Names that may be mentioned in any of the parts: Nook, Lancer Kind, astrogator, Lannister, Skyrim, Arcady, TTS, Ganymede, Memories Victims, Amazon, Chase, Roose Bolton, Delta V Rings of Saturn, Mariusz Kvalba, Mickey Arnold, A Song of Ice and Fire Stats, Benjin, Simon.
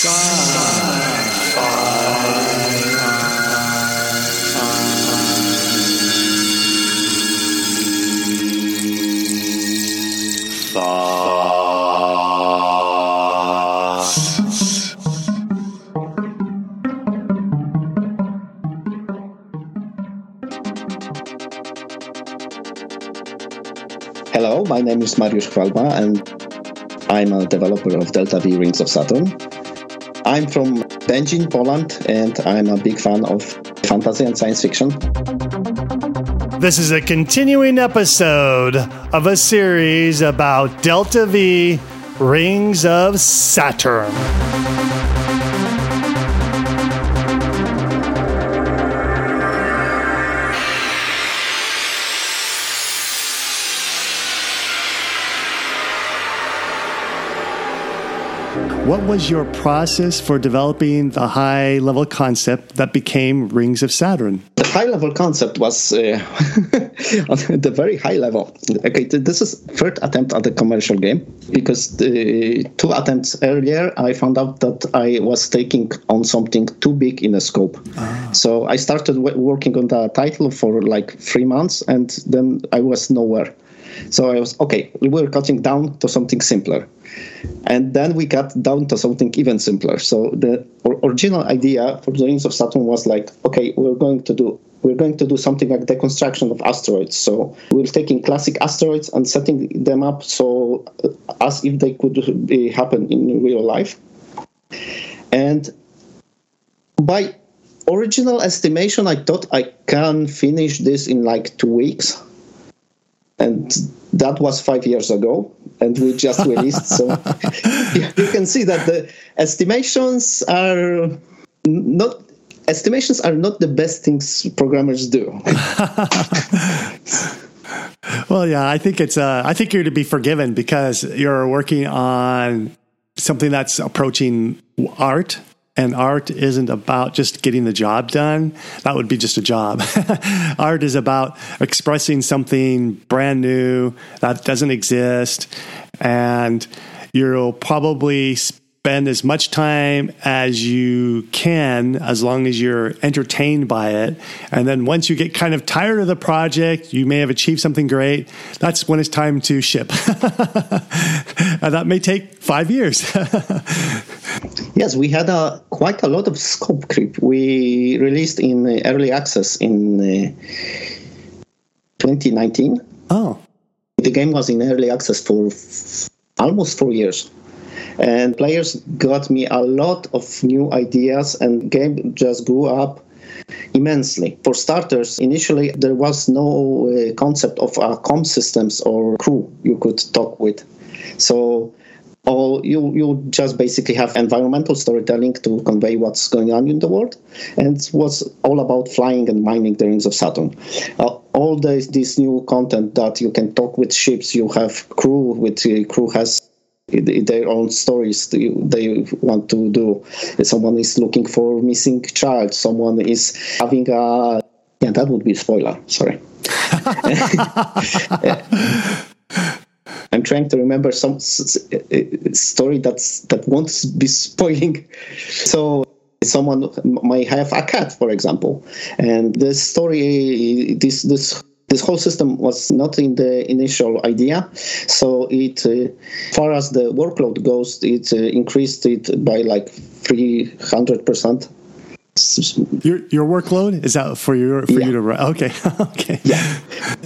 Hello, my name is Mariusz Kvalba and I'm a developer of Delta V Rings of Saturn. I'm from Benjin, Poland, and I'm a big fan of fantasy and science fiction. This is a continuing episode of a series about Delta V Rings of Saturn. What was your process for developing the high-level concept that became Rings of Saturn? The high-level concept was on the very high level. Okay, this is third attempt at a commercial game, because two attempts earlier, I found out that I was taking on something too big in a scope. Ah. So I started working on the title for like 3 months, and then I was nowhere. So I was, okay, we were cutting down to something simpler. And then we cut down to something even simpler. So the original idea for the Rings of Saturn was like, okay, we're going to do something like deconstruction of asteroids. So we're taking classic asteroids and setting them up so as if they could happen in real life. And by original estimation, I thought I can finish this in like 2 weeks. And that was 5 years ago, and we just released. So you can see that the estimations are not the best things programmers do. Well, yeah, I think you're to be forgiven because you're working on something that's approaching art. And art isn't about just getting the job done. That would be just a job. Art is about expressing something brand new that doesn't exist. And you'll probably spend as much time as you can, as long as you're entertained by it. And then once you get kind of tired of the project, you may have achieved something great. That's when it's time to ship. And that may take 5 years. Yes, we had quite a lot of scope creep. We released in early access in 2019. Oh. The game was in early access for almost 4 years. And players got me a lot of new ideas, and game just grew up immensely. For starters, initially there was no concept of comm systems or crew you could talk with. So you just basically have environmental storytelling to convey what's going on in the world. And it was all about flying and mining the Rings of Saturn. All this new content that you can talk with ships, you have crew, with crew has their own stories they want to do. Someone is looking for missing child. Someone is having a... Yeah, that would be a spoiler. Sorry. I'm trying to remember some story that won't be spoiling. So someone may have a cat, for example, and this story, this whole system was not in the initial idea. So it, far as the workload goes, it increased it by like 300%. Your workload is that for you to write? Okay. Yeah.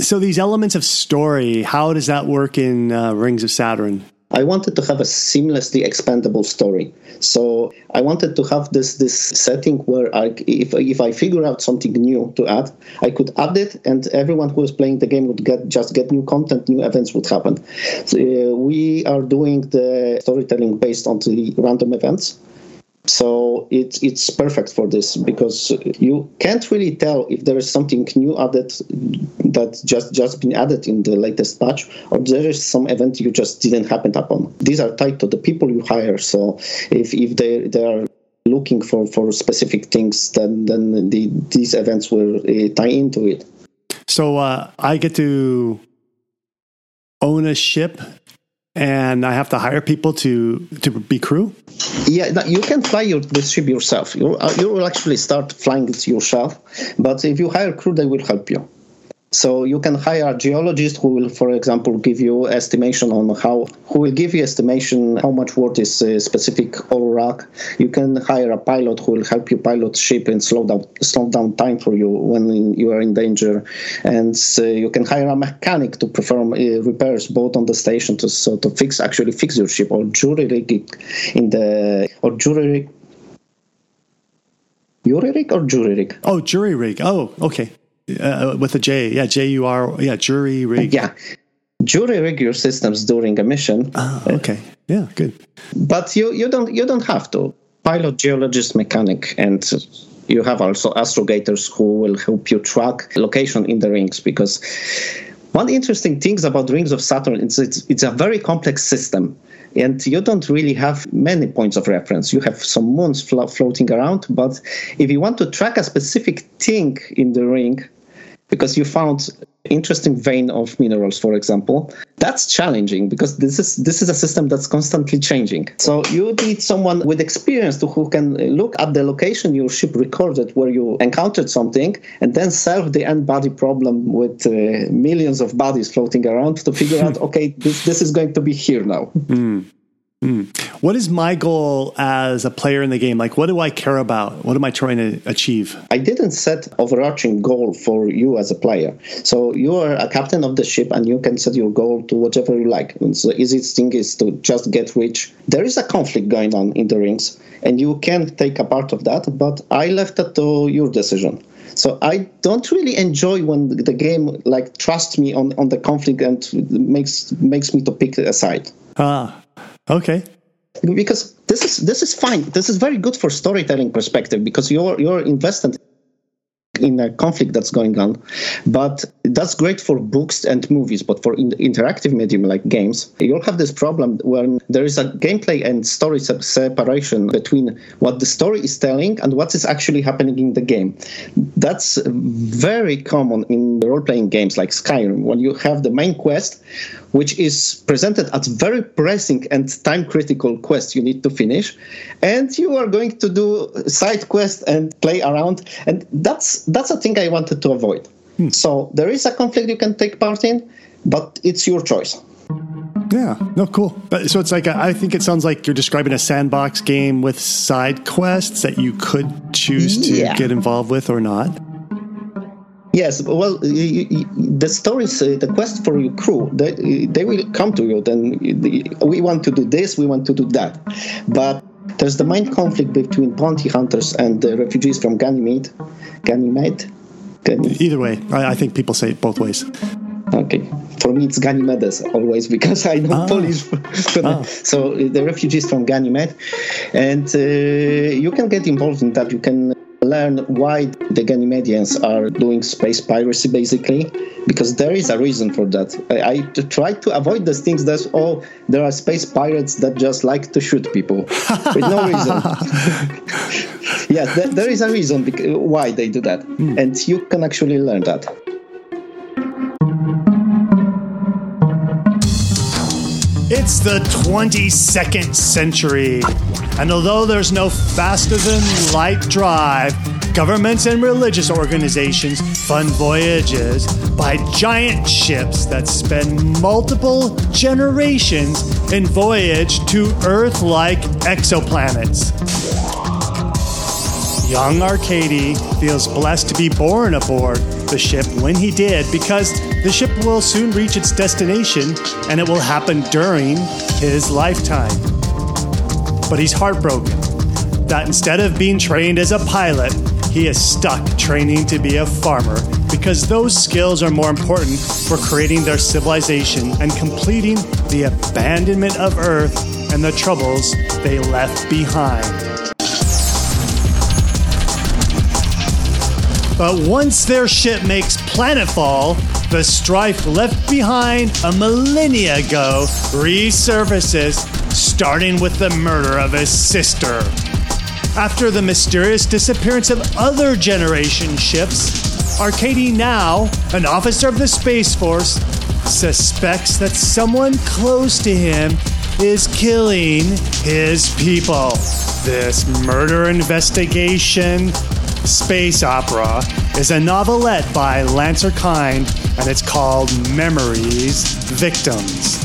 So these elements of story, how does that work in Rings of Saturn? I wanted to have a seamlessly expandable story. So I wanted to have this setting where if I figure out something new to add, I could add it, and everyone who is playing the game would get new content, new events would happen. So, we are doing the storytelling based on the random events. So it's perfect for this, because you can't really tell if there is something new added that just been added in the latest patch, or there is some event you just didn't happen upon. These are tied to the people you hire. So if they are looking for specific things, then these events will tie into it. So I get to own a ship and I have to hire people to be crew? Yeah, you can fly the ship yourself. You will actually start flying it yourself, but if you hire crew, they will help you. So you can hire a geologist who will, for example, give you estimation on how much water is a specific ore rock. You can hire a pilot who will help you pilot ship and slow down time for you when you are in danger. And you can hire a mechanic to perform repairs both on the station to fix your ship, or jury rig. Oh, jury rig. Oh, okay. With a J, yeah, J-U-R, yeah, jury rig. Yeah, jury rig your systems during a mission. Oh, okay, yeah, good. But you don't have to. Pilot, geologist, mechanic, and you have also astrogators who will help you track location in the rings, because one interesting thing about Rings of Saturn is it's a very complex system. And you don't really have many points of reference. You have some moons floating around, but if you want to track a specific thing in the ring, because you found interesting vein of minerals, for example, that's challenging because this is a system that's constantly changing. So you need someone with experience who can look at the location your ship recorded where you encountered something, and then solve the end body problem with millions of bodies floating around to figure out, okay, this is going to be here now. Mm. Mm. What is my goal as a player in the game? Like, what do I care about? What am I trying to achieve? I didn't set overarching goal for you as a player. So you are a captain of the ship and you can set your goal to whatever you like. And so the easiest thing is to just get rich. There is a conflict going on in the rings and you can take a part of that, but I left that to your decision. So I don't really enjoy when the game like trusts me on the conflict and makes me to pick a side. Ah, okay. Because this is fine. This is very good for storytelling perspective because you're invested in a conflict that's going on. But that's great for books and movies. But for interactive medium like games, you'll have this problem when there is a gameplay and story separation between what the story is telling and what is actually happening in the game. That's very common in role-playing games like Skyrim, when you have the main quest, which is presented as very pressing and time-critical quest you need to finish, and you are going to do side quest and play around, and that's a thing I wanted to avoid. Hmm. So there is a conflict you can take part in, but it's your choice. Yeah, no, cool. But, so it's like, I think it sounds like you're describing a sandbox game with side quests that you could choose to get involved with or not. Yes, well, the stories, the quest for your crew, they will come to you. Then we want to do this, we want to do that. But there's the main conflict between bounty hunters and the refugees from Ganymede. Either way, I think people say it both ways. Okay, for me it's Ganymedes always because I know Polish. So the refugees from Ganymede, and you can get involved in that. You can learn why the Ganymedians are doing space piracy, basically, because there is a reason for that. I try to avoid those things that, there are space pirates that just like to shoot people with no reason. Yes, there is a reason why they do that, and you can actually learn that. It's the 22nd century, and although there's no faster-than-light drive, governments and religious organizations fund voyages by giant ships that spend multiple generations in voyage to Earth-like exoplanets. Young Arcady feels blessed to be born aboard the ship when he did, because the ship will soon reach its destination and it will happen during his lifetime. But he's heartbroken that instead of being trained as a pilot, he is stuck training to be a farmer, because those skills are more important for creating their civilization and completing the abandonment of Earth and the troubles they left behind. But once their ship makes planetfall, the strife left behind a millennia ago resurfaces, starting with the murder of his sister. After the mysterious disappearance of other generation ships, Arcady, now an officer of the Space Force, suspects that someone close to him is killing his people. This murder investigation space opera is a novelette by Lancer Kind, and it's called Memories Victims.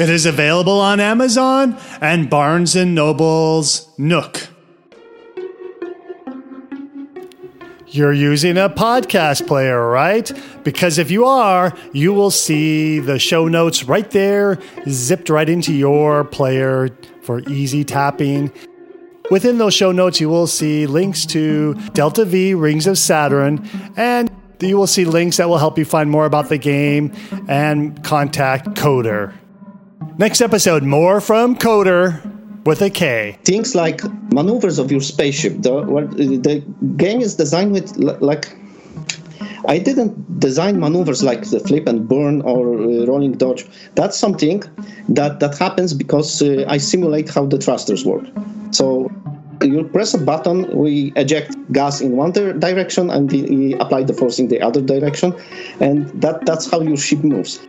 It is available on Amazon and Barnes & Noble's Nook. You're using a podcast player, right? Because if you are, you will see the show notes right there, zipped right into your player for easy tapping. Within those show notes, you will see links to Delta V Rings of Saturn, and you will see links that will help you find more about the game and contact Coder. Next episode, more from Coder. With a K. Things like maneuvers of your spaceship. The game is designed with, like, I didn't design maneuvers like the flip and burn or rolling dodge. That's something that happens because I simulate how the thrusters work. So you press a button, we eject gas in one direction and we apply the force in the other direction, and that's how your ship moves.